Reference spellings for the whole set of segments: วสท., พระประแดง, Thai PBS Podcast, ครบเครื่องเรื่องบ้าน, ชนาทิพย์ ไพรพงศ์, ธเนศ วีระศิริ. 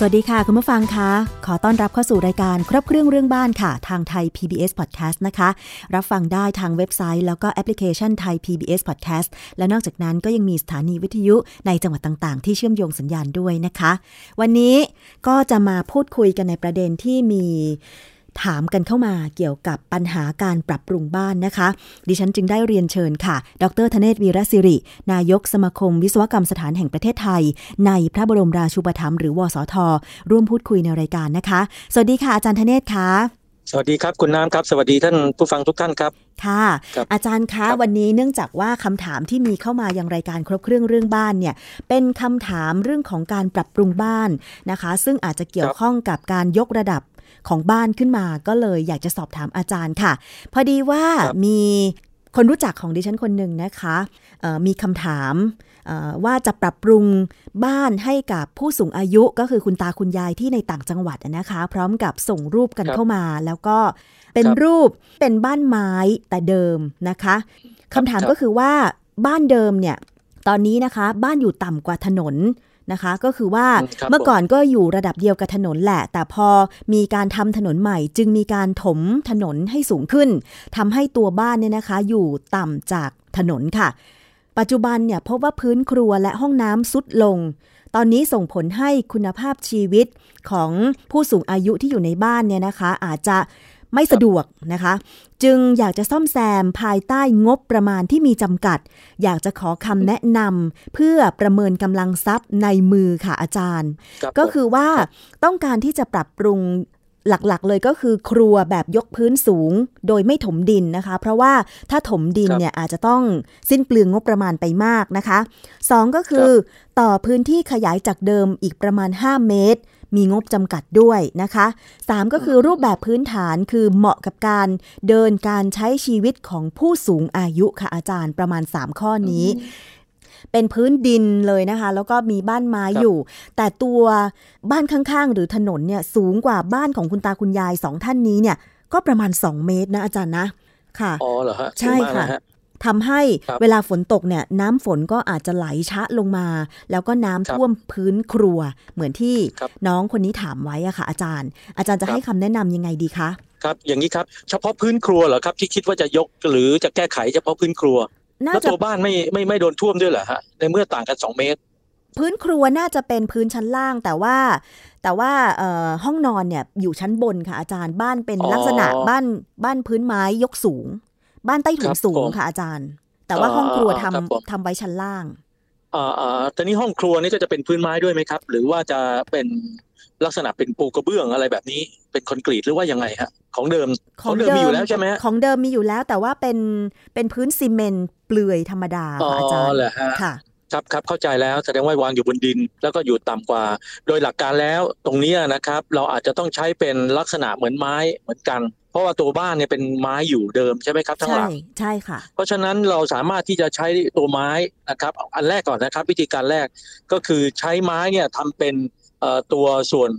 สวัสดีค่ะคุณผู้ฟังคะขอต้อนรับเข้าสู่รายการครบเครื่องเรื่องบ้านค่ะทางไทย PBS Podcast นะคะรับฟังได้ทางเว็บไซต์แล้วก็แอปพลิเคชันไทย PBS Podcast และนอกจากนั้นก็ยังมีสถานีวิทยุในจังหวัดต่างๆที่เชื่อมโยงสัญญาณด้วยนะคะวันนี้ก็จะมาพูดคุยกันในประเด็นที่มีถามกันเข้ามาเกี่ยวกับปัญหาการปรับปรุงบ้านนะคะดิฉันจึงได้เรียนเชิญค่ะดร.ธเนศ วีระศิรินายกสมาคมวิศวกรรมสถานแห่งประเทศไทยในพระบรมราชูปถัมภ์หรือวสท.ร่วมพูดคุยในรายการนะคะสวัสดีค่ะอาจารย์ธเนศค่ะสวัสดีครับคุณน้ำครับสวัสดีท่านผู้ฟังทุกท่านครับค่ะอาจารย์คะวันนี้เนื่องจากว่าคำถามที่มีเข้ามายังรายการครบเครื่องเรื่องบ้านเนี่ยเป็นคำถามเรื่องของการปรับปรุงบ้านนะคะซึ่งอาจจะเกี่ยวข้องกับการยกระดับของบ้านขึ้นมาก็เลยอยากจะสอบถามอาจารย์ค่ะพอดีว่ามีคนรู้จักของดิฉันคนหนึ่งนะคะมีคำถามว่าจะปรับปรุงบ้านให้กับผู้สูงอายุก็คือคุณตาคุณยายที่ในต่างจังหวัดนะคะพร้อมกับส่งรูปกันเข้ามาแล้วก็เป็นรูปเป็นบ้านไม้แต่เดิมนะคะคำถามก็คือว่าบ้านเดิมเนี่ยตอนนี้นะคะบ้านอยู่ต่ำกว่าถนนนะคะก็คือว่าเมื่อก่อนก็อยู่ระดับเดียวกับถนนแหละแต่พอมีการทำถนนใหม่จึงมีการถมถนนให้สูงขึ้นทำให้ตัวบ้านเนี่ยนะคะอยู่ต่ำจากถนนค่ะปัจจุบันเนี่ยพบว่าพื้นครัวและห้องน้ำทรุดลงตอนนี้ส่งผลให้คุณภาพชีวิตของผู้สูงอายุที่อยู่ในบ้านเนี่ยนะคะอาจจะไม่สะดวกนะคะจึงอยากจะซ่อมแซมภายใต้งบประมาณที่มีจำกัดอยากจะขอคำแนะนำเพื่อประเมินกำลังทรัพย์ในมือค่ะอาจารย์ก็คือว่าต้องการที่จะปรับปรุงหลักๆเลยก็คือครัวแบบยกพื้นสูงโดยไม่ถมดินนะคะเพราะว่าถ้าถมดินเนี่ยอาจจะต้องสิ้นเปลืองงบประมาณไปมากนะคะสองก็คือต่อพื้นที่ขยายจากเดิมอีกประมาณ5เมตรมีงบจำกัดด้วยนะคะสามก็คือรูปแบบพื้นฐานคือเหมาะกับการเดินการใช้ชีวิตของผู้สูงอายุค่ะอาจารย์ประมาณ3ข้อนี้เป็นพื้นดินเลยนะคะแล้วก็มีบ้านไม้อยู่แต่ตัวบ้านข้างๆหรือถนนเนี่ยสูงกว่าบ้านของคุณตาคุณยาย2ท่านนี้เนี่ยก็ประมาณ2เมตรนะอาจารย์นะค่ะอ๋อเหรอฮะใช่ค่ะทำให้เวลาฝนตกเนี่ยน้ำฝนก็อาจจะไหลชะลงมาแล้วก็น้ำท่วมพื้นครัวเหมือนที่น้องคนนี้ถามไว้อะค่ะอาจารย์จะให้คำแนะนำยังไงดีคะครับอย่างนี้ครับเฉพาะพื้นครัวเหรอครับที่คิดว่าจะยกหรือจะแก้ไขเฉพาะพื้นครัวแล้วตัวบ้านไม่โดนท่วมด้วยเหรอฮะในเมื่อต่างกัน2เมตรพื้นครัวน่าจะเป็นพื้นชั้นล่างแต่ว่าห้องนอนเนี่ยอยู่ชั้นบนค่ะอาจารย์บ้านเป็นลักษณะบ้านพื้นไม้ยกสูงบ้านใต้ถุนสูงค่ะอาจารย์แต่ว่าห้องครัวทำไว้ชั้นล่างแต่นี่ห้องครัวนี่ก็จะเป็นพื้นไม้ด้วยไหมครับหรือว่าจะเป็นลักษณะเป็นปูกระเบื้องอะไรแบบนี้เป็นคอนกรีตหรือว่ายังไงฮะของเดิมมีอยู่แล้วใช่ไหมของเดิมมีอยู่แล้วแต่ว่าเป็นพื้นซีเมนต์เปลือยธรรมดาค่ะอาจารย์อ๋อเหรอฮะค่ะครับเข้าใจแล้วแสดงว่าวางอยู่บนดินแล้วก็อยู่ต่ำกว่าโดยหลักการแล้วตรงนี้นะครับเราอาจจะต้องใช้เป็นลักษณะเหมือนไม้เหมือนกันเพราะว่าตัวบ้านเนี่ยเป็นไม้อยู่เดิมใช่ไหมครับทั้งหลังใช่ค่ะเพราะฉะนั้นเราสามารถที่จะใช้ตัวไม้นะครับอันแรกก่อนนะครับวิธีการแรกก็คือใช้ไม้เนี่ยทำเป็นตัวส่วน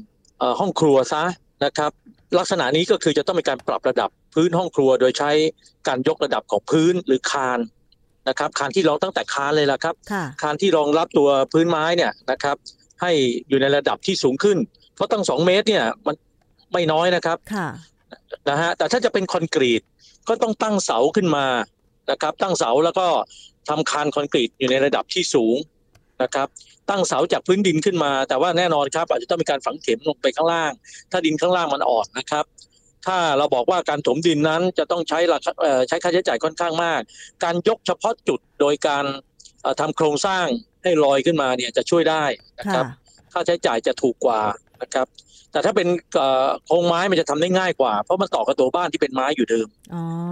ห้องครัวซะนะครับลักษณะนี้ก็คือจะต้องมีการปรับระดับพื้นห้องครัวโดยใช้การยกระดับของพื้นหรือคานนะครับคานที่รองตั้งแต่คานเลยล่ะครับคานที่รองรับตัวพื้นไม้เนี่ยนะครับให้อยู่ในระดับที่สูงขึ้นเพราะตั้ง2เมตรเนี่ยมันไม่น้อยนะครับนะฮะแต่ถ้าจะเป็นคอนกรีตก็ต้องตั้งเสาขึ้นมานะครับตั้งเสาแล้วก็ทำคานคอนกรีตอยู่ในระดับที่สูงนะครับตั้งเสาจากพื้นดินขึ้นมาแต่ว่าแน่นอนครับอาจจะต้องมีการฝังเข็มลงไปข้างล่างถ้าดินข้างล่างมันอ่อนนะครับถ้าเราบอกว่าการถมดินนั้นจะต้องใช้ค่าใช้จ่ายค่อนข้างมากการยกเฉพาะจุดโดยการทำโครงสร้างให้ลอยขึ้นมาเนี่ยจะช่วยได้นะครับค่าใช้จ่ายจะถูกกว่านะครับแต่ถ้าเป็นโครงไม้มันจะทำได้ง่ายกว่าเพราะมันต่อกับตัวบ้านที่เป็นไม้อยู่เดิม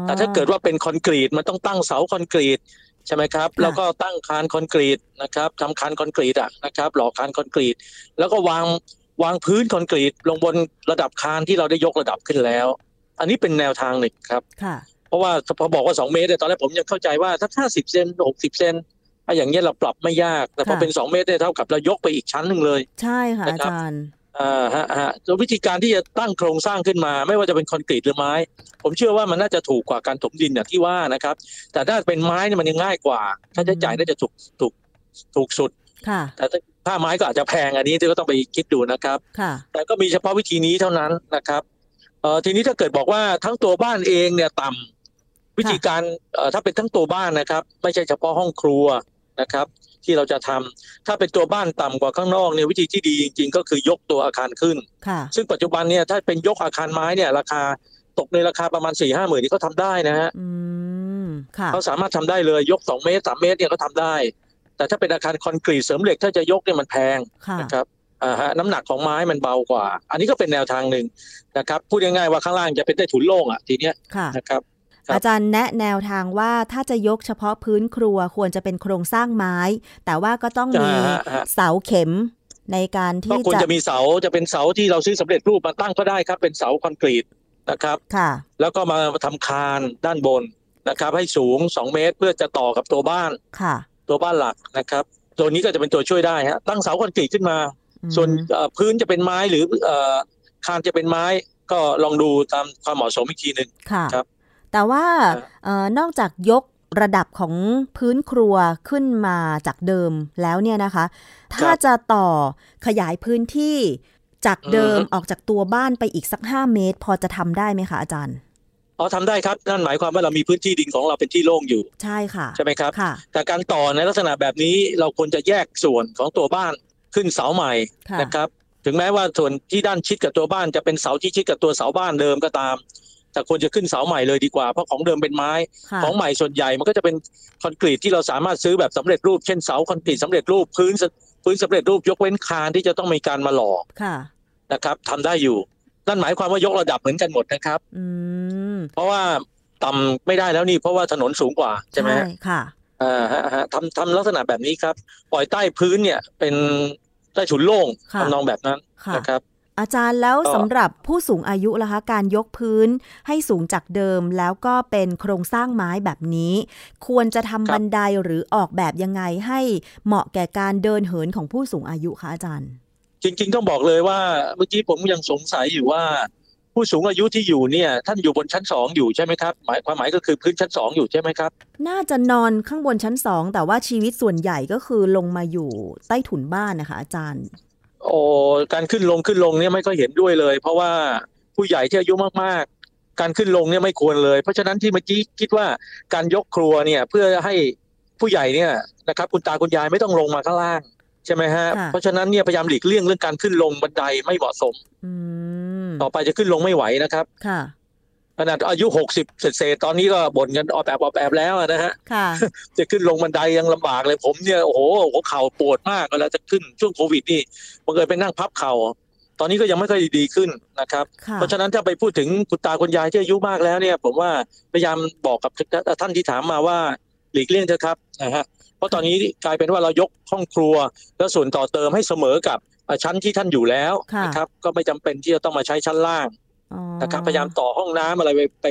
แต่ถ้าเกิดว่าเป็นคอนกรีตมันต้องตั้งเสาคอนกรีตใช่ไหมครับแล้วก็ตั้งคานคอนกรีตนะครับทำคานคอนกรีตนะครับหล่อคานคอนกรีตแล้วก็วางพื้นคอนกรีตลงบนระดับคานที่เราได้ยกระดับขึ้นแล้วอันนี้เป็นแนวทางหนึ่งครับเพราะว่าพอบอกว่า2เมตรตอนแรกผมยังเข้าใจว่าถ้า50เซน60เซนอย่างเงี้ยเราปรับไม่ยากแต่พอเป็น2เมตรเนี่ยเท่ากับเรายกไปอีกชั้นนึงเลยใช่ค่ะอาจารย์ วิธีการที่จะตั้งโครงสร้างขึ้นมาไม่ว่าจะเป็นคอนกรีตหรือไม้ผมเชื่อว่ามันน่าจะถูกกว่าการถมดินอย่างที่ว่านะครับแต่ถ้าเป็นไม้เนี่ยมันยังง่ายกว่าค่าใช้จ่ายน่าจะถูกสุดแต่ถ้าไม้ก็อาจจะแพงอันนี้ก็ต้องไปคิดดูนะครับแต่ก็มีเฉพาะวิธีนี้เท่านั้นนะครับทีนี้ถ้าเกิดบอกว่าทั้งตัวบ้านเองเนี่ยต่ำวิธีการถ้าเป็นทั้งตัวบ้านนะครับไม่ใช่เฉพาะห้องครัวนะครับที่เราจะทำถ้าเป็นตัวบ้านต่ำกว่าข้างนอกเนี่ยวิธีที่ดีจริงๆก็คือยกตัวอาคารขึ้นซึ่งปัจจุบันเนี่ยถ้าเป็นยกอาคารไม้เนี่ยราคาตกในราคาประมาณ 4-5 หมื่นนี่ก็ทำได้นะฮะเขาสามารถทำได้เลยยก2 เมตร3 เมตรเนี่ยก็ทำได้แต่ถ้าเป็นอาคารคอนกรีตเสริมเหล็กถ้าจะยกเนี่ยมันแพงนะครับน้ำหนักของไม้มันเบากว่าอันนี้ก็เป็นแนวทางหนึ่งนะครับพูดง่ายๆว่าข้างล่างจะเป็นใต้ถุนโล่งอ่ะทีเนี้ยนะครับอาจารย์แนะแนวทางว่าถ้าจะยกเฉพาะพื้นครัวควรจะเป็นโครงสร้างไม้แต่ว่าก็ต้องมีเสาเข็มในการที่จะควรจะมีเสาจะเป็นเสาที่เราซื้อสำเร็จรูปมาตั้งก็ได้ครับเป็นเสาคอนกรีตนะครับแล้วก็มาทำคานด้านบนนะครับให้สูง2 เมตรเพื่อจะต่อกับตัวบ้านตัวบ้านหลักนะครับตัวนี้ก็จะเป็นตัวช่วยได้ฮะตั้งเสาคอนกรีตขึ้นมาส่วนพื้นจะเป็นไม้หรือคานจะเป็นไม้ก็ลองดูตามความเหมาะสมอีกทีนึงครับแต่ว่านอกจากยกระดับของพื้นครัวขึ้นมาจากเดิมแล้วเนี่ยนะคะถ้าจะต่อขยายพื้นที่จากเดิมออกจากตัวบ้านไปอีกสัก5 เมตรพอจะทำได้ไหมคะอาจารย์อ๋อทำได้ครับนั่นหมายความว่าเรามีพื้นที่ดินของเราเป็นที่โล่งอยู่ใช่ค่ะใช่ไหมครับแต่การต่อในลักษณะแบบนี้เราควรจะแยกส่วนของตัวบ้านขึ้นเสาใหม่นะครับถึงแม้ว่าส่วนที่ด้านชิดกับตัวบ้านจะเป็นเสาที่ชิดกับตัวเสาบ้านเดิมก็ตามแต่ควรจะขึ้นเสาใหม่เลยดีกว่าเพราะของเดิมเป็นไม้ของใหม่ส่วนใหญ่มันก็จะเป็นคอนกรีตที่เราสามารถซื้อแบบสำเร็จรูปเช่นเสาคอนกรีตสำเร็จรูปพื้นสำเร็จรูปยกเว้นคานที่จะต้องมีการมาหล่อนะครับทำได้อยู่นั่นหมายความว่ายกระดับเหมือนกันหมดนะครับเพราะว่าต่ำไม่ได้แล้วนี่เพราะว่าถนนสูงกว่าใช่ไหมค่ะทำลักษณะแบบนี้ครับปล่อยใต้พื้นเนี่ยเป็นใต้ถุนโล่งทำนองแบบนั้นนะครับอาจารย์แล้วสำหรับผู้สูงอายุล่ะคะการยกพื้นให้สูงจากเดิมแล้วก็เป็นโครงสร้างไม้แบบนี้ควรจะทำบันไดหรือออกแบบยังไงให้เหมาะแก่การเดินเหินของผู้สูงอายุคะอาจารย์จริงๆต้องบอกเลยว่าเมื่อกี้ผมยังสงสัยอยู่ว่าผู้สูงอายุที่อยู่เนี่ยท่านอยู่บนชั้น2อยู่ใช่ไหมครับความหมายก็คือพื้นชั้น2อยู่ใช่ไหมครับน่าจะนอนข้างบนชั้น2แต่ว่าชีวิตส่วนใหญ่ก็คือลงมาอยู่ใต้ถุนบ้านนะคะอาจารย์โอ้การขึ้นลงเนี่ยไม่ค่อยเห็นด้วยเลยเพราะว่าผู้ใหญ่ที่อายุมากๆการขึ้นลงเนี่ยไม่ควรเลยเพราะฉะนั้นที่เมื่อกี้คิดว่าการยกครัวเนี่ยเพื่อให้ผู้ใหญ่เนี่ยนะครับคุณตาคุณยายไม่ต้องลงมาข้างล่างใช่ไหมฮะเพราะฉะนั้นเนี่ยพยายามหลีกเลี่ยงเรื่องการขึ้นลงบันไดไม่เหมาะสมต่อไปจะขึ้นลงไม่ไหวนะครับขนาดอายุ60เศษตอนนี้ก็บ่นกันออแอบแล้วนะฮะจะขึ้นลงบันไดยังลำบากเลยผมเนี่ยโอ้โหเข่าปวดมากแล้วจะขึ้นช่วงโควิดนี่บังเอิญไปนั่งพับเข่าตอนนี้ก็ยังไม่ค่อยดีขึ้นนะครับเพราะฉะนั้นถ้าไปพูดถึงคุณตาคุณยายที่อายุมากแล้วเนี่ยผมว่าพยายามบอกกับท่านที่ถามมาว่าหลีกเลี่ยงเถอะครับนะฮะเพราะตอนนี้กลายเป็นว่าเรายกห้องครัวและส่วนต่อเติมให้เสมอกับชั้นที่ท่านอยู่แล้วนะครับก็ไม่จำเป็นที่จะต้องมาใช้ชั้นล่างนะครับพยายามต่อห้องน้ำอะไรไป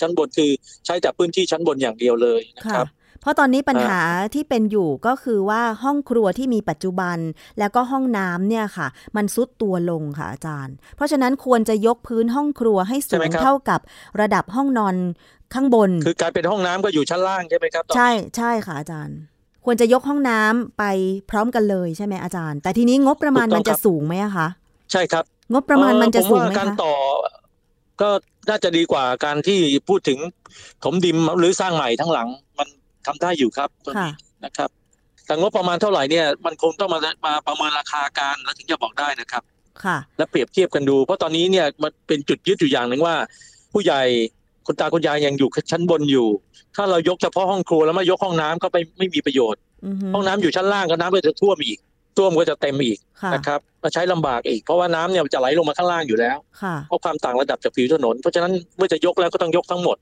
ชั้นบนคือใช้แต่พื้นที่ชั้นบนอย่างเดียวเลยนะครับเพราะตอนนี้ปัญหาที่เป็นอยู่ก็คือว่าห้องครัวที่มีปัจจุบันแล้วก็ห้องน้ำเนี่ยค่ะมันซุดตัวลงค่ะอาจารย์เพราะฉะนั้นควรจะยกพื้นห้องครัวให้สูงเท่ากับระดับห้องนอนข้างบนคือกลายเป็นห้องน้ำก็อยู่ชั้นล่างใช่ไหมครับใช่ค่ะอาจารย์ควรจะยกห้องน้ำไปพร้อมกันเลยใช่ไหมอาจารย์แต่ทีนี้งบประมาณมันจะสูงไหมคะใช่ครับงบประมาณมันจะสูงไหมคะการต่อก็น่าจะดีกว่าการที่พูดถึงถมดินหรือสร้างใหม่ทั้งหลังมันทำได้อยู่ครับตรงนี้นะครับแต่งบประมาณเท่าไหร่เนี่ยมันคงต้องมาประเมินราคาการแล้วถึงจะบอกได้นะครับค่ะและเปรียบเทียบกันดูเพราะตอนนี้เนี่ยมันเป็นจุดยึดอยู่อย่างหนึ่งว่าผู้ใหญ่คุณตาคุณยายยังอยู่ชั้นบนอยู่ถ้าเรายกเฉพาะห้องครัวแล้วมายกห้องน้ำก็ไม่มีประโยชน์ห้องน้ำอยู่ชั้นล่างก็น้ำก็จะท่วมอีกท่วมก็จะเต็มอีกนะครับก็ใช้ลำบากอีกเพราะว่าน้ำเนี่ยจะไหลลงมาข้างล่างอยู่แล้วเพราะความต่างระดับจากผิวถนนเพราะฉะนั้นเมื่อจะยกแล้วก็ต้องยกทั้งหมด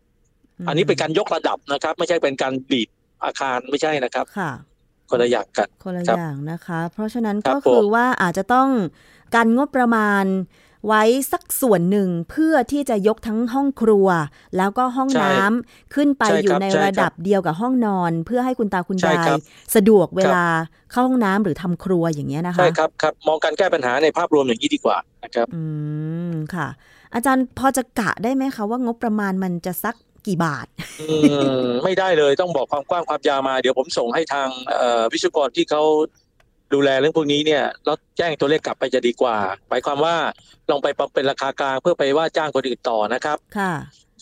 อันนี้เป็นการยกระดับนะครับไม่ใช่เป็นการบีบอาคารไม่ใช่นะครับคนละอย่างกันคนละอย่างนะคะเพราะฉะนั้นก็คือว่าอาจจะต้องการงบประมาณ ไว้สักส่วนหนึ่งเพื่อที่จะยกทั้งห้องครัวแล้วก็ห้องน้ำขึ้นไปอยู่ในระดับเดียวกับห้องนอนเพื่อให้คุณตาคุณยายสะดวกเวลาเข้าห้องน้ำหรือทำครัวอย่างเงี้ยนะคะใช่ครับครับมองการแก้ปัญหาในภาพรวมอย่างนี้ดีกว่านะครับค่ะอาจารย์พอจะกะได้ไหมคะว่างบประมาณมันจะสักกี่บาทไม่ได้เลยต้องบอกความกว้างความยาวมาเดี๋ยวผมส่งให้ทางวิศวกรที่เขาดูแลเรื่องพวกนี้เนี่ยแล้วแจ้งตัวเลขกลับไปจะดีกว่าหมายความว่าลองไปปรับเป็นราคากลางเพื่อไปว่าจ้างคนอื่นต่อนะครับค่ะ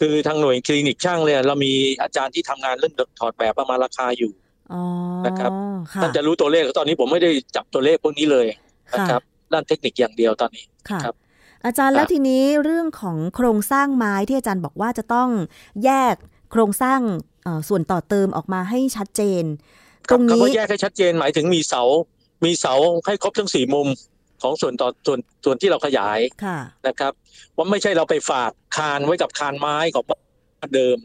คือทางหน่วยคลินิกช่างเนี่ยเรามีอาจารย์ที่ทำงานเรื่องถอดแบบประมาณราคาอยู่นะครับท่านจะรู้ตัวเลขตอนนี้ผมไม่ได้จับตัวเลขพวกนี้เลยนะครับด้านเทคนิคอย่างเดียวตอนนี้ครับอาจารย์แล้วทีนี้เรื่องของโครงสร้างไม้ที่อาจารย์บอกว่าจะต้องแยกโครงสร้างส่วนต่อเติมออกมาให้ชัดเจนตรงนี้ก็แยกให้ชัดเจนหมายถึงมีเสาให้ครบทั้ง4มุมของส่วนต่อส่วนที่เราขยายนะครับว่าไม่ใช่เราไปฝากคานไว้กับคานไม้ของเดิม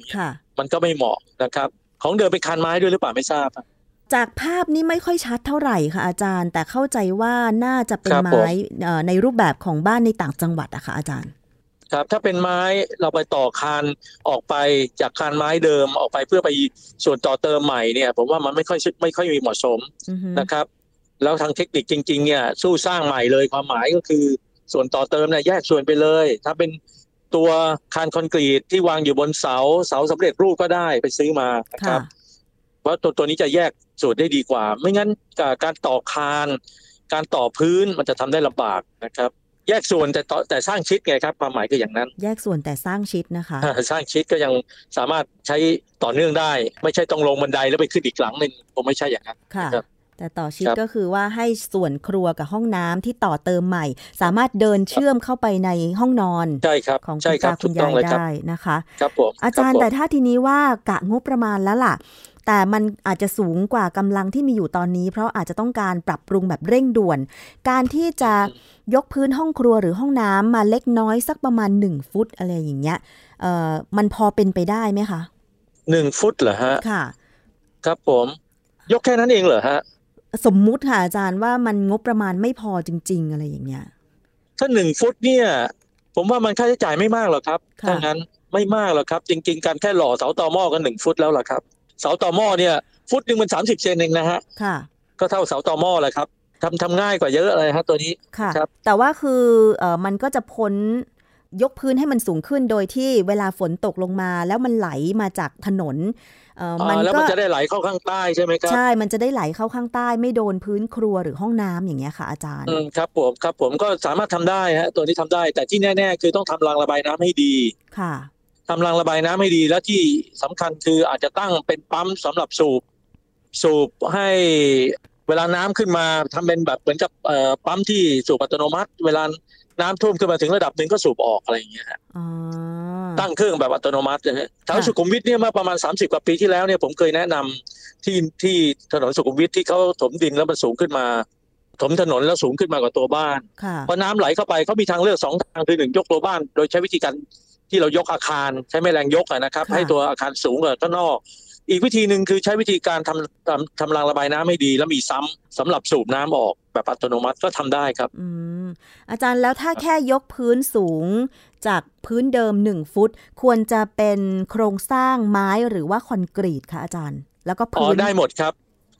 มันก็ไม่เหมาะนะครับของเดิมเป็นคานไม้ด้วยหรือเปล่าไม่ทราบจากภาพนี้ไม่ค่อยชัดเท่าไหร่ค่ะอาจารย์แต่เข้าใจว่าน่าจะเป็นไม้ในรูปแบบของบ้านในต่างจังหวัดอะค่ะอาจารย์ครับถ้าเป็นไม้เราไปต่อคานออกไปจากคานไม้เดิมออกไปเพื่อไปส่วนต่อเติมใหม่เนี่ยผมว่ามันไม่ค่อยมีเหมาะสมนะครับแล้วทางเทคนิคจริงๆเนี่ยสู้สร้างใหม่เลยความหมายก็คือส่วนต่อเติมเนี่ยแยกส่วนไปเลยถ้าเป็นตัวคานคอนกรีตที่วางอยู่บนเสาสำเร็จรูปก็ได้ไปซื้อมานะครับเพราะตัวนี้จะแยกส่วนได้ดีกว่าไม่งั้นการต่อคานการต่อพื้นมันจะทำได้ลำบากนะครับแยกส่วนแต่สร้างชิดไงครับความหมายก็อย่างนั้นแยกส่วนแต่สร้างชิดนะคะสร้างชิดก็ยังสามารถใช้ต่อเนื่องได้ไม่ใช่ต้องลงบันไดแล้วไปขึ้นอีกหลังนึงผมไม่ใช่อย่างนั้นครับแต่ต่อชิดก็คือว่าให้ส่วนครัวกับห้องน้ำที่ต่อเติมใหม่สามารถเดินเชื่อมเข้าไปในห้องนอนของคุณตาคุณยายได้นะคะอาจารย์แต่ถ้าทีนี้ว่ากะงบประมาณแล้วล่ะแต่มันอาจจะสูงกว่ากำลังที่มีอยู่ตอนนี้เพราะอาจจะต้องการปรับปรุงแบบเร่งด่วนการที่จะยกพื้นห้องครัวหรือห้องน้ำมาเล็กน้อยสักประมาณ1ฟุตอะไรอย่างเงี้ยมันพอเป็นไปได้ไหมคะ1ฟุตเหรอฮะค่ะครับผมยกแค่นั้นเองเหรอฮะสมมุติค่ะอาจารย์ว่ามันงบประมาณไม่พอจริงๆอะไรอย่างเงี้ยถ้า1ฟุตเนี่ยผมว่ามันค่าใช้จ่ายไม่มากหรอกครับถ้างั้นไม่มากหรอกครับจริงๆการแค่หล่อเสาตอหม้อกัน1ฟุตแล้วล่ะครับเสาตอหม้อเนี่ยฟุตนึงมัน30เซนเองนะฮะค่ะก็เท่าเสาตอหม้อแหละครับทำง่ายกว่าเยอะเลยฮะตัวนี้ครับแต่ว่าคือมันก็จะพ้นยกพื้นให้มันสูงขึ้นโดยที่เวลาฝนตกลงมาแล้วมันไหลมาจากถนนแล้วมันจะได้ไหลเข้าข้างใต้ใช่ไหมครับใช่มันจะได้ไหลเข้าข้างใต้ไม่โดนพื้นครัวหรือห้องน้ำอย่างเงี้ยค่ะอาจารย์ครับผมก็สามารถทำได้ฮะตัวนี้ทำได้แต่ที่แน่ๆคือต้องทำรางระบายน้ำให้ดีค่ะทำรางระบายน้ำให้ดีแล้วที่สำคัญคืออาจจะตั้งเป็นปั๊มสำหรับสูบให้เวลาน้ำขึ้นมาทำเป็นแบบเหมือนกับปั๊มที่สูบอัตโนมัติเวลาน้ำท่วมขึ้นมาถึงระดับนึงก็สูบออกอะไรอย่างเงี้ยตั้งเครื่องแบบอัตโนมัตินะฮะแถวสุขุมวิทเนี่ยมาประมาณ30กว่าปีที่แล้วเนี่ยผมเคยแนะนำที่ถนนสุขุมวิทที่เขาถมดินแล้วมันสูงขึ้นมาถมถนนแล้วสูงขึ้นมากว่าตัวบ้านพอน้ำไหลเข้าไปเขามีทางเลือก2ทางคือ1ยกตัวบ้านโดยใช้วิธีการที่เรายกอาคารใช้แม่แรงยกนะครับให้ตัวอาคารสูงกว่าข้างนอกอีกวิธีนึงคือใช้วิธีการทำรางระบายน้ำให้ดีแล้วมีซ้ำสำหรับสูบน้ำออกแบบอัตโนมัติก็ทำได้ครับอาจารย์แล้วถ้าแค่ยกพื้นสูงจากพื้นเดิม1ฟุตควรจะเป็นโครงสร้างไม้หรือว่าคอนกรีตคะอาจารย์แล้วก็พื้นได้หมดครับ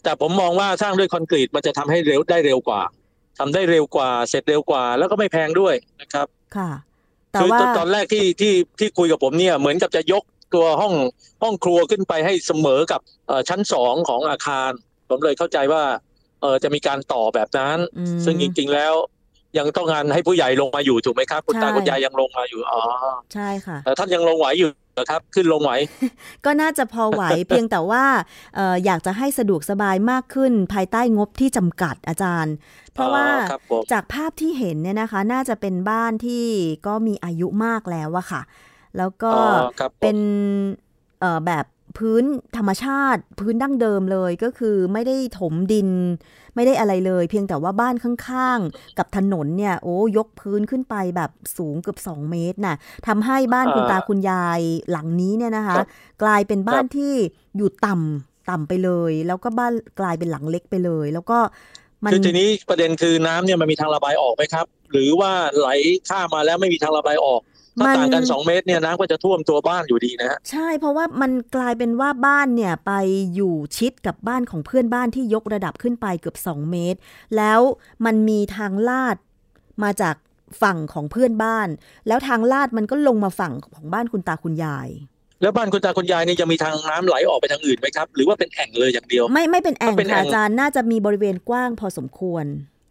แต่ผมมองว่าสร้างด้วยคอนกรีตมันจะทำให้เร็วกว่าเสร็จเร็วกว่าแล้วก็ไม่แพงด้วยนะครับค่ะคือตอนแรกที่คุยกับผมเนี่ยเหมือนกับจะยกตัวห้องครัวขึ้นไปให้เสมอกับชั้น2ของอาคารผมเลยเข้าใจว่าจะมีการต่อแบบนั้นซึ่งจริงๆแล้วยังต้องการให้ผู้ใหญ่ลงมาอยู่ถูกไหมครับคุณตาคุณยายยังลงมาอยู่อ๋อใช่ค่ะท่านยังลงไหวอยู่นะครับขึ้นลงไหว ก็น่าจะพอไหว เพียงแต่ว่าอยากจะให้สะดวกสบายมากขึ้นภายใต้งบที่จำกัดอาจารย์เพราะว่าจากภาพที่เห็นเนี่ยนะคะน่าจะเป็นบ้านที่ก็มีอายุมากแล้วอะค่ะแล้วก็เป็นแบบพื้นธรรมชาติพื้นดั้งเดิมเลยก็คือไม่ได้ถมดินไม่ได้อะไรเลยเพียงแต่ว่าบ้านข้างๆกับถนนเนี่ยโอ้ยกพื้นขึ้นไปแบบสูงเกือบ2เมตรน่ะทำให้บ้านคุณตาคุณยายหลังนี้เนี่ยนะคะกลายเป็นบ้านที่อยู่ต่ำไปเลยแล้วก็บ้านกลายเป็นหลังเล็กไปเลยแล้วก็ คือทีนี้ประเด็นคือน้ำเนี่ยมันมีทางระบายออกไหมครับหรือว่าไหลข้ามมาแล้วไม่มีทางระบายออกถ้าต่างกัน2เมตรเนี่ยน้ำก็จะท่วมตัวบ้านอยู่ดีนะฮะใช่เพราะว่ามันกลายเป็นว่าบ้านเนี่ยไปอยู่ชิดกับบ้านของเพื่อนบ้านที่ยกระดับขึ้นไปเกือบ2เมตรแล้วมันมีทางลาดมาจากฝั่งของเพื่อนบ้านแล้วทางลาดมันก็ลงมาฝั่งของบ้านคุณตาคุณยายแล้วบ้านคุณตาคุณยายเนี่ยจะมีทางน้ำไหลออกไปทางอื่นไหมครับหรือว่าเป็นแอ่งเลยอย่างเดียวไม่เป็นแอ่งค่ะอาจารย์น่าจะมีบริเวณกว้างพอสมควร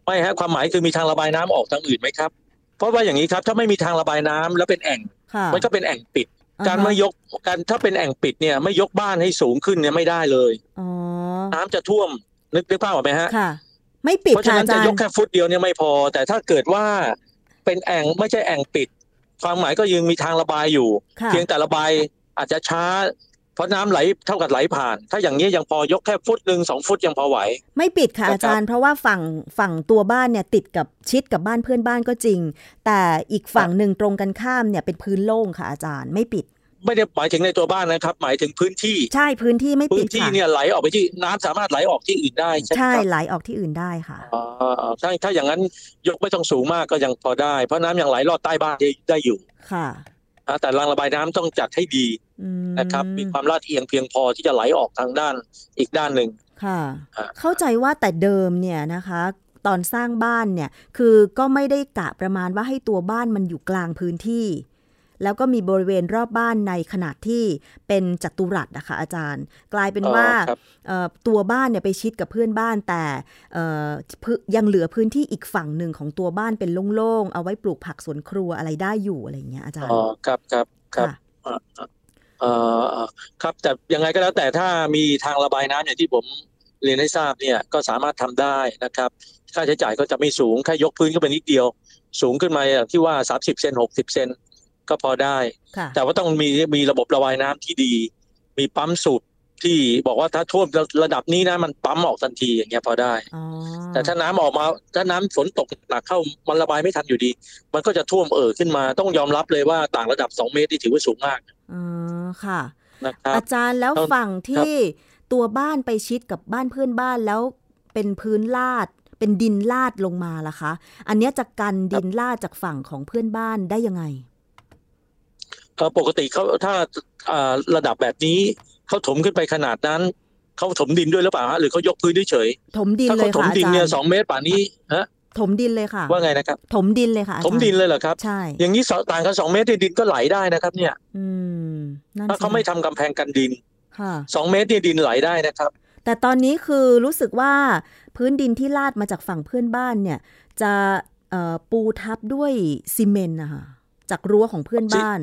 ไม่ฮะความหมายคือมีทางระบายน้ำออกทางอื่นไหมครับเพราะว่าอย่างนี้ครับถ้าไม่มีทางระบายน้ำแล้วเป็นแอ่งมันก็เป็นแอ่งปิดการไม่ยกการถ้าเป็นแอ่งปิดเนี่ยไม่ยกบ้านให้สูงขึ้นเนี่ยไม่ได้เลยน้ำจะท่วมนึกภาพออกไหมฮะไม่ปิดเพราะฉะนั้นจะยกแค่ฟุตเดียวเนี่ยไม่พอแต่ถ้าเกิดว่าเป็นแอ่งไม่ใช่แอ่งปิดความหมายก็ยังมีทางระบายอยู่เพียงแต่ระบายอาจจะช้าเพราะน้ำไหลเท่ากับไหลผ่านถ้าอย่างนี้ยังพอยกแค่ฟุตนึง2ฟุตยังพอไหวไม่ปิดค่ะอาจารย์เพราะว่าฝั่งตัวบ้านเนี่ยติดกับชิดกับบ้านเพื่อนบ้านก็จริงแต่อีกฝั่งนึงตรงกันข้ามเนี่ยเป็นพื้นโล่งค่ะอาจารย์ไม่ปิดไม่ได้หมายถึงในตัวบ้านนะครับหมายถึงพื้นที่ใช่พื้นที่ไม่ปิดค่ะพื้นที่เนี่ยไหลออกไปที่น้ำสามารถไหลออกที่อื่นได้ใช่ไหมครับใช่ไหลออกที่อื่นได้ค่ะอ๋อถ้าอย่างนั้นยกไม่ต้องสูงมากก็ยังพอได้เพราะน้ำยังไหลลอดใต้บ้านได้อยู่ค่ะแต่รางระบายน้ำต้องจัดให้ดีนะครับมีความลาดเอียงเพียงพอที่จะไหลออกทางด้านอีกด้านหนึ่งค่ะเข้าใจว่าแต่เดิมเนี่ยนะคะตอนสร้างบ้านเนี่ยคือก็ไม่ได้กะประมาณว่าให้ตัวบ้านมันอยู่กลางพื้นที่แล้วก็มีบริเวณรอบบ้านในขนาดที่เป็นจัตุรัสนะคะอาจารย์กลายเป็นว่าตัวบ้านเนี่ยไปชิดกับเพื่อนบ้านแต่ยังเหลือพื้นที่อีกฝั่งหนึ่งของตัวบ้านเป็นโล่งๆเอาไว้ปลูกผักสวนครัวอะไรได้อยู่อะไรอย่างเงี้ยอาจารย์อ๋อครับครับครับครับแต่ยังไงก็แล้วแต่ถ้ามีทางระบายน้ำอย่างที่ผมเรียนให้ทราบเนี่ยก็สามารถทำได้นะครับค่าใช้จ่ายก็จะไม่สูงแค่ยกพื้นขึ้นไปนิดเดียวสูงขึ้นมาที่ว่า30เซน60เซนก็พอได้แต่ว่าต้องมีระบบระบายน้ำที่ดีมีปั๊มสูบที่บอกว่าถ้าท่วมระดับนี้นะมันปั๊มออกทันทีอย่างเงี้ยพอได้แต่ถ้าน้ำออกมาถ้าน้ำฝนตกหนักเข้ามันระบายไม่ทันอยู่ดีมันก็จะท่วมขึ้นมาต้องยอมรับเลยว่าต่างระดับ2เมตรที่ถือว่าสูงมากค่ะอาจารย์แล้วฝั่งที่ตัวบ้านไปชิดกับบ้านเพื่อนบ้านแล้วเป็นพื้นลาดเป็นดินลาดลงมาล่ะคะอันเนี้ยจะกันดินลาดจากฝั่งของเพื่อนบ้านได้ยังไงปกติเขาถ้าระดับแบบนี้เขาถมขึ้นไปขนาดนั้นเขาถมดินด้วยหรือเปล่าหรือเขายกพื้นเฉยถมดินเลยค่ะอาจารย์ถ้าเขาถมดินเนี่ย2เมตรป่านนี้ฮะถมดินเลยค่ะว่าไงนะครับถมดินเลยค่ะถมดินเลยเหรอครับใช่อย่างนี้ต่างกัน2เมตรดินก็ไหลได้นะครับเนี่ยถ้าเขาไม่ทำกำแพงกันดิน2เมตรดินไหลได้นะครับแต่ตอนนี้คือรู้สึกว่าพื้นดินที่ลาดมาจากฝั่งเพื่อนบ้านเนี่ยจะปูทับด้วยซีเมนต์นะคะจากรั้วของเพื่อนบ้าน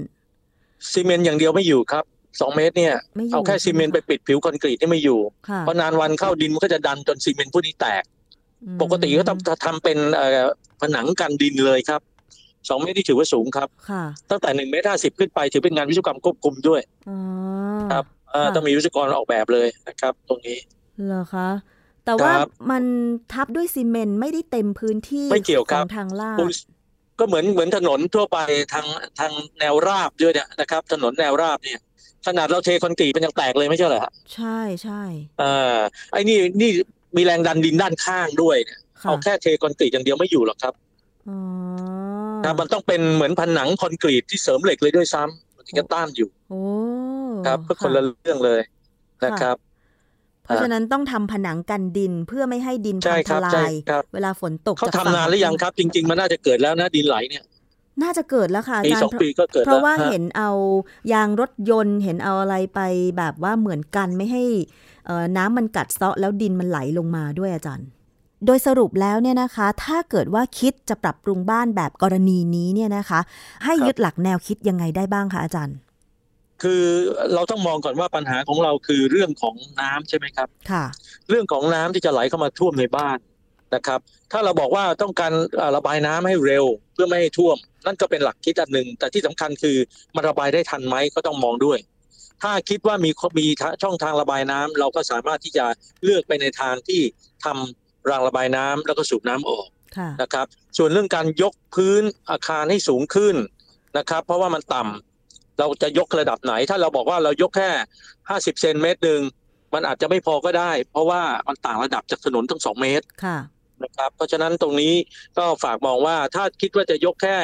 ซีเมนต์อย่างเดียวไม่อยู่ครับ2เมตรเนี่ยเอาแค่ซีเมนต์ไปปิดผิวคอนกรีตนี่ไม่อยู่เพราะนานวันเข้าดินมันก็จะดันจนซีเมนต์พวกนี้แตกปกติก็ทำเป็นผนังกันดินเลยครับ2เมตรที่ถือว่าสูงครับตั้งแต่1เมตร50ขึ้นไปถือเป็นงานวิศวกรรมควบคุมด้วยครับต้องมีวิศวกรออกแบบเลยนะครับตรงนี้เหรอคะแต่ว่ามันทับด้วยซีเมนต์ไม่ได้เต็มพื้นที่ของทางลาดก็เหมือนถนนทั่วไปทางแนวราบด้วยเนี่ยนะครับถนนแนวราบเนี่ยขนาดเราเทคอนกรีตมันยังแตกเลยไม่ใช่เหรอฮะใช่ใช่ไอ้นี่มีแรงดันดินด้านข้างด้วยเนี่ยเอาแค่เทคอนกรีตอย่างเดียวไม่อยู่หรอกครับครับมันต้องเป็นเหมือนผนังคอนกรีตที่เสริมเหล็กเลยด้วยซ้ำมันถึงจะต้านอยู่ครับก็คนละเรื่องเลยนะครับเพราะฉะนั้นต้องทำผนังกันดินเพื่อไม่ให้ดินพังทลายเวลาฝนตกเขาทำนานหรือยังครับจริงๆมันน่าจะเกิดแล้วนะดินไหลเนี่ยน่าจะเกิดแล้วค่ะอาจารย์เพราะว่าเห็นเอายางรถยนต์เห็นเอาอะไรไปแบบว่าเหมือนกันไม่ให้น้ำมันกัดเซาะแล้วดินมันไหลลงมาด้วยอาจารย์โดยสรุปแล้วเนี่ยนะคะถ้าเกิดว่าคิดจะปรับปรุงบ้านแบบกรณีนี้เนี่ยนะคะให้ยึดหลักแนวคิดยังไงได้บ้างคะอาจารย์คือเราต้องมองก่อนว่าปัญหาของเราคือเรื่องของน้ำใช่ไหมครับค่ะเรื่องของน้ำที่จะไหลเข้ามาท่วมในบ้านนะครับถ้าเราบอกว่าต้องการระบายน้ำให้เร็วเพื่อไม่ให้ท่วมนั่นก็เป็นหลักคิดอันหนึ่งแต่ที่สำคัญคือมันระบายได้ทันไหมก็ต้องมองด้วยถ้าคิดว่ามีช่องทางระบายน้ำเราก็สามารถที่จะเลือกไปในทางที่ทำรางระบายน้ำแล้วก็สูบน้ำออกนะครับส่วนเรื่องการยกพื้นอาคารให้สูงขึ้นนะครับเพราะว่ามันต่ำเราจะยกระดับไหนถ้าเราบอกว่าเรายกแค่50เซนเมตรนึงมันอาจจะไม่พอก็ได้เพราะว่ามันต่างระดับจากถนนทั้ง2เมตร นะครับเพราะฉะนั้นตรงนี้ก็ฝากมองว่าถ้าคิดว่าจะยกแค่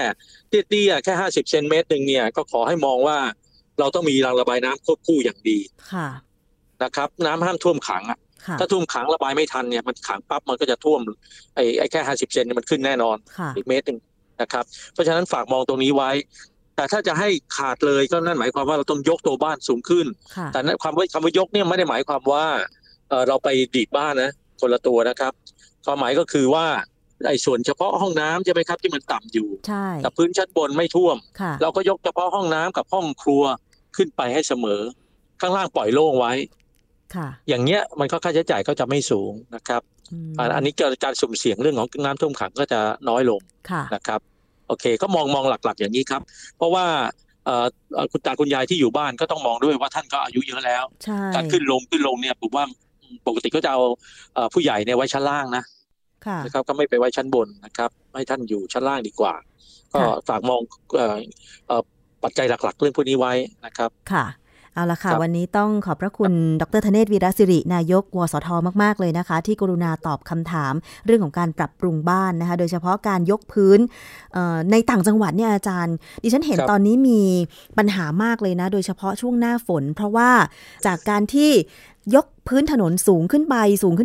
เตี้ยๆแค่50เซนเมตรนึงเนี่ยก็ขอให้มองว่าเราต้องมีรางระบายน้ำควบคู่อย่างดีนะครับน้ำห้ามท่วมขังถ้าท่วมขังระบายไม่ทันเนี่ยมันขังปั๊บมันก็จะท่วมไอ้แค่50เซนมันขึ้นแน่นอนอีกเมตรนึงนะครับเพราะฉะนั้นฝากมองตรงนี้ไว้แต่ถ้าจะให้ขาดเลยก็นั่นหมายความว่าเราต้องยกตัวบ้านสูงขึ้นแต่นั้นคำว่ายกเนี่ยไม่ได้หมายความว่าเราไปดีดบ้านนะคนละตัวนะครับความหมายก็คือว่าไอ้ส่วนเฉพาะห้องน้ำใช่ไหมครับที่มันต่ำอยู่กับพื้นชั้นบนไม่ท่วมเราก็ยกเฉพาะห้องน้ำกับห้องครัวขึ้นไปให้เสมอข้างล่างปล่อยโล่งไว้อย่างเงี้ยมันก็ค่าใช้จ่ายก็จะไม่สูงนะครับอันนี้การสุ่มเสี่ยงเรื่องของน้ำท่วมขังก็จะน้อยลงนะครับโอเคก็มองหลักๆอย่างนี้ครับเพราะว่าคุณตาคุณยายที่อยู่บ้านก็ต้องมองด้วยว่าท่านก็อายุเยอะแล้วการขึ้นลงเนี่ยผมว่าปกติก็จะเอาผู้ใหญ่เนี่ยไว้ชั้นล่างนะนะครับก็ไม่ไปไว้ชั้นบนนะครับให้ท่านอยู่ชั้นล่างดีกว่าก็ฝากมองปัจจัยหลักๆเรื่องพวกนี้ไว้นะครับค่ะเอาละค่ะวันนี้ต้องขอบพระคุณดร.ธเนศ วีระศิรินายกวสท.มากๆเลยนะคะที่กรุณาตอบคำถามเรื่องของการปรับปรุงบ้านนะคะโดยเฉพาะการยกพื้นในต่างจังหวัดเนี่ยอาจารย์ดิฉันเห็นตอนนี้มีปัญหามากเลยนะโดยเฉพาะช่วงหน้าฝนเพราะว่าจากการที่ยกพื้นถนนสูงขึ้น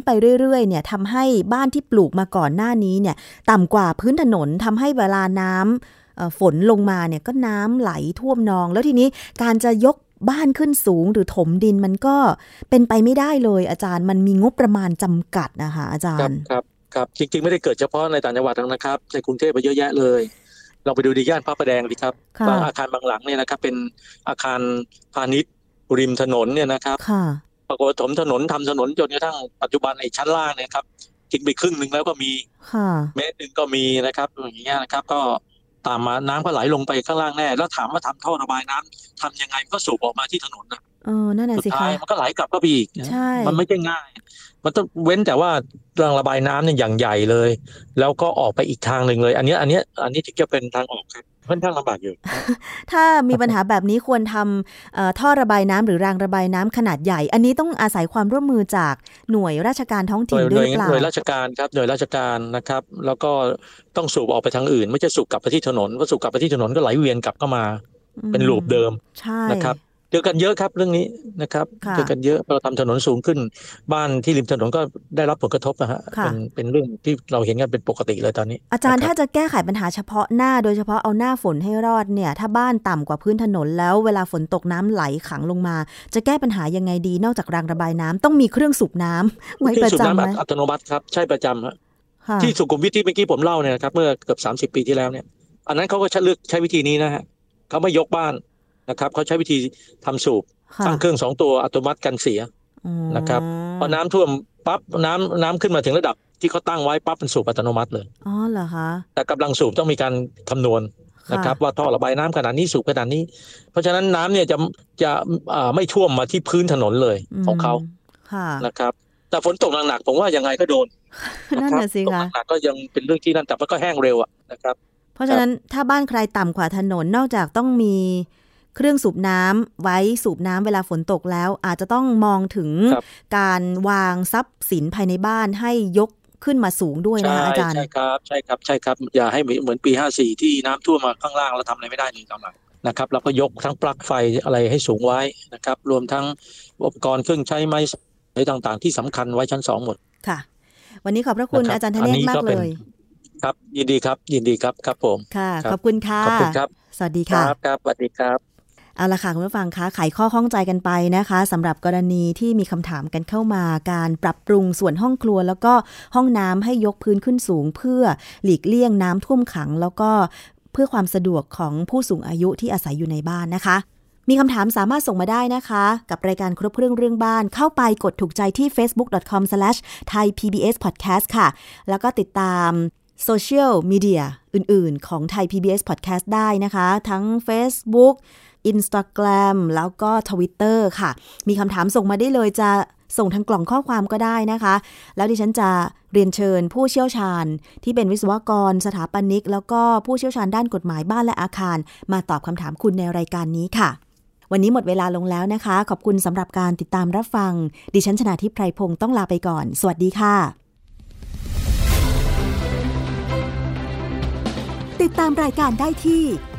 ไปเรื่อยๆเนี่ยทำให้บ้านที่ปลูกมาก่อนหน้านี้เนี่ยต่ำกว่าพื้นถนนทำให้เวลาน้ำฝนลงมาเนี่ยก็น้ำไหลท่วมนองแล้วทีนี้การจะยกบ้านขึ้นสูงหรือถมดินมันก็เป็นไปไม่ได้เลยอาจารย์มันมีงบประมาณจำกัดนะคะอาจารย์ครับจริงๆไม่ได้เกิดเฉพาะในต่างจังหวัดนะครับในกรุงเทพไปเยอะแยะเลยเราไปดูดีย่านพระประแดงดีครับอาคารบางหลังเนี่ยนะครับเป็นอาคารพาณิชย์ริมถนนเนี่ยนะครับปรากฏถมถนนทำถนนจนกระทั่งปัจจุบันไอ้ชั้นล่างเนี่ยครับกินไปครึ่งนึงแล้วก็มีเมตรนึงก็มีนะครับอย่างเงี้ยนะครับก็ตามมาน้ำก็ไหลลงไปข้างล่างแน่แล้วถามว่าทำท่อระบายน้ำทำยังไงมันก็สูบออกมาที่ถนนนะสุดท้ายมันก็ไหลกลับก็ไปอีกมันไม่ใช่ง่ายมันต้องเว้นแต่ว่ารางระบายน้ำเนี่ยอย่างใหญ่เลยแล้วก็ออกไปอีกทางหนึ่งเลยอันนี้ถึงจะเป็นทางออกครับค่อนข้างลำบากอยู่ ถ้ามีปัญหาแบบนี้ควรทำท่อระบายน้ำหรือรางระบายน้ำขนาดใหญ่อันนี้ต้องอาศัยความร่วมมือจากหน่วยราชการท้องถิ่นด้วยหรือเปล่าหน่วยราชการครับหน่วยราชการนะครับแล้วก็ต้องสูบออกไปทางอื่นไม่ใช่สูบกลับไปที่ถนนเพราะสูบกลับไปที่ถนนก็ไหลเวียนกลับเข้ามาเป็นลูปเดิมนะครับเจอกันเยอะครับเรื่องนี้นะครับเจอกันเยอะเราทำถนนสูงขึ้นบ้านที่ริมถนนก็ได้รับผลกระทบนะฮะเป็นเรื่องที่เราเห็นกันเป็นปกติเลยตอนนี้อาจารย์ถ้าจะแก้ไขปัญหาเฉพาะหน้าโดยเฉพาะเอาหน้าฝนให้รอดเนี่ยถ้าบ้านต่ำกว่าพื้นถนนแล้วเวลาฝนตกน้ำไหลขังลงมาจะแก้ปัญหายังไงดีนอกจากรางระบายน้ำต้องมีเครื่องสูบน้ำไว้ประจำไหมอัตโนมัติครับใช่ประจำฮะที่สุขุมวิทที่เมื่อกี้ผมเล่าเนี่ยครับเมื่อเกือบ30 ปีที่แล้วเนี่ยอันนั้นเขาก็เลือกใช้วิธีนี้นะฮะเขาไม่ยกบ้านนะครับเขาใช้วิธีทำสูบตั้งเครื่อง2ตัวอัตโนมัติกันเสียนะครับพอน้ำท่วมปั๊บน้ำขึ้นมาถึงระดับที่เขาตั้งไว้ปั๊บมันสูบอัตโนมัติเลยอ๋อเหรอคะแต่กำลังสูบต้องมีการคำนวณนะครับว่าท่อระบายน้ำขนาดนี้สูบขนาดนี้เพราะฉะนั้นน้ำเนี่ยจะไม่ท่วมมาที่พื้นถนนเลยของเขานะครับแต่ฝนตกหนักๆผมว่ายังไงก็โดนนะครับตกหนักก็ยังเป็นเรื่องที่นั่นแต่มันก็แห้งเร็วนะครับเพราะฉะนั้นถ้าบ้านใครต่ำกว่าถนนนอกจากต้องมีเครื่องสูบน้ำไว้สูบน้ำเวลาฝนตกแล้วอาจจะต้องมองถึงการวางทรัพย์สินภายในบ้านให้ยกขึ้นมาสูงด้วยนะคะอาจารย์ใช่ครับอย่าให้เหมือนปี54ที่น้ำท่วมมาข้างล่างเราทำอะไรไม่ได้เลยกำลังนะครับเราก็ยกทั้งปลั๊กไฟอะไรให้สูงไว้นะครับรวมทั้งอุปกรณ์เครื่องใช้ไม้อะไรต่างๆที่สำคัญไว้ชั้น2หมดค่ะวันนี้ขอบพระคุณอาจารย์ธเนศมากเลยครับยินดีครับครับผมค่ะขอบคุณค่ะขอบคุณครับสวัสดีค่ะครับสวัสดีครับเอาละค่ะคุณผู้ฟังคะไขข้อข้องใจกันไปนะคะสำหรับกรณีที่มีคำถามกันเข้ามาการปรับปรุงส่วนห้องครัวแล้วก็ห้องน้ำให้ยกพื้นขึ้นสูงเพื่อหลีกเลี่ยงน้ำท่วมขังแล้วก็เพื่อความสะดวกของผู้สูงอายุที่อาศัยอยู่ในบ้านนะคะมีคำถามสามารถส่งมาได้นะคะกับรายการครบเครื่องเรื่องบ้านเข้าไปกดถูกใจที่ facebook.com/thaipbspodcast ค่ะแล้วก็ติดตามโซเชียลมีเดียอื่นๆของ Thai PBS Podcast ได้นะคะทั้ง Facebook Instagram แล้วก็ Twitter ค่ะมีคำถามส่งมาได้เลยจะส่งทางกล่องข้อความก็ได้นะคะแล้วดิฉันจะเรียนเชิญผู้เชี่ยวชาญที่เป็นวิศวกรสถาปนิกแล้วก็ผู้เชี่ยวชาญด้านกฎหมายบ้านและอาคารมาตอบคำถามคุณในรายการนี้ค่ะวันนี้หมดเวลาลงแล้วนะคะขอบคุณสำหรับการติดตามรับฟังดิฉันชนาธิป ไพรพงศ์ต้องลาไปก่อนสวัสดีค่ะ ติดตามรายการได้ที่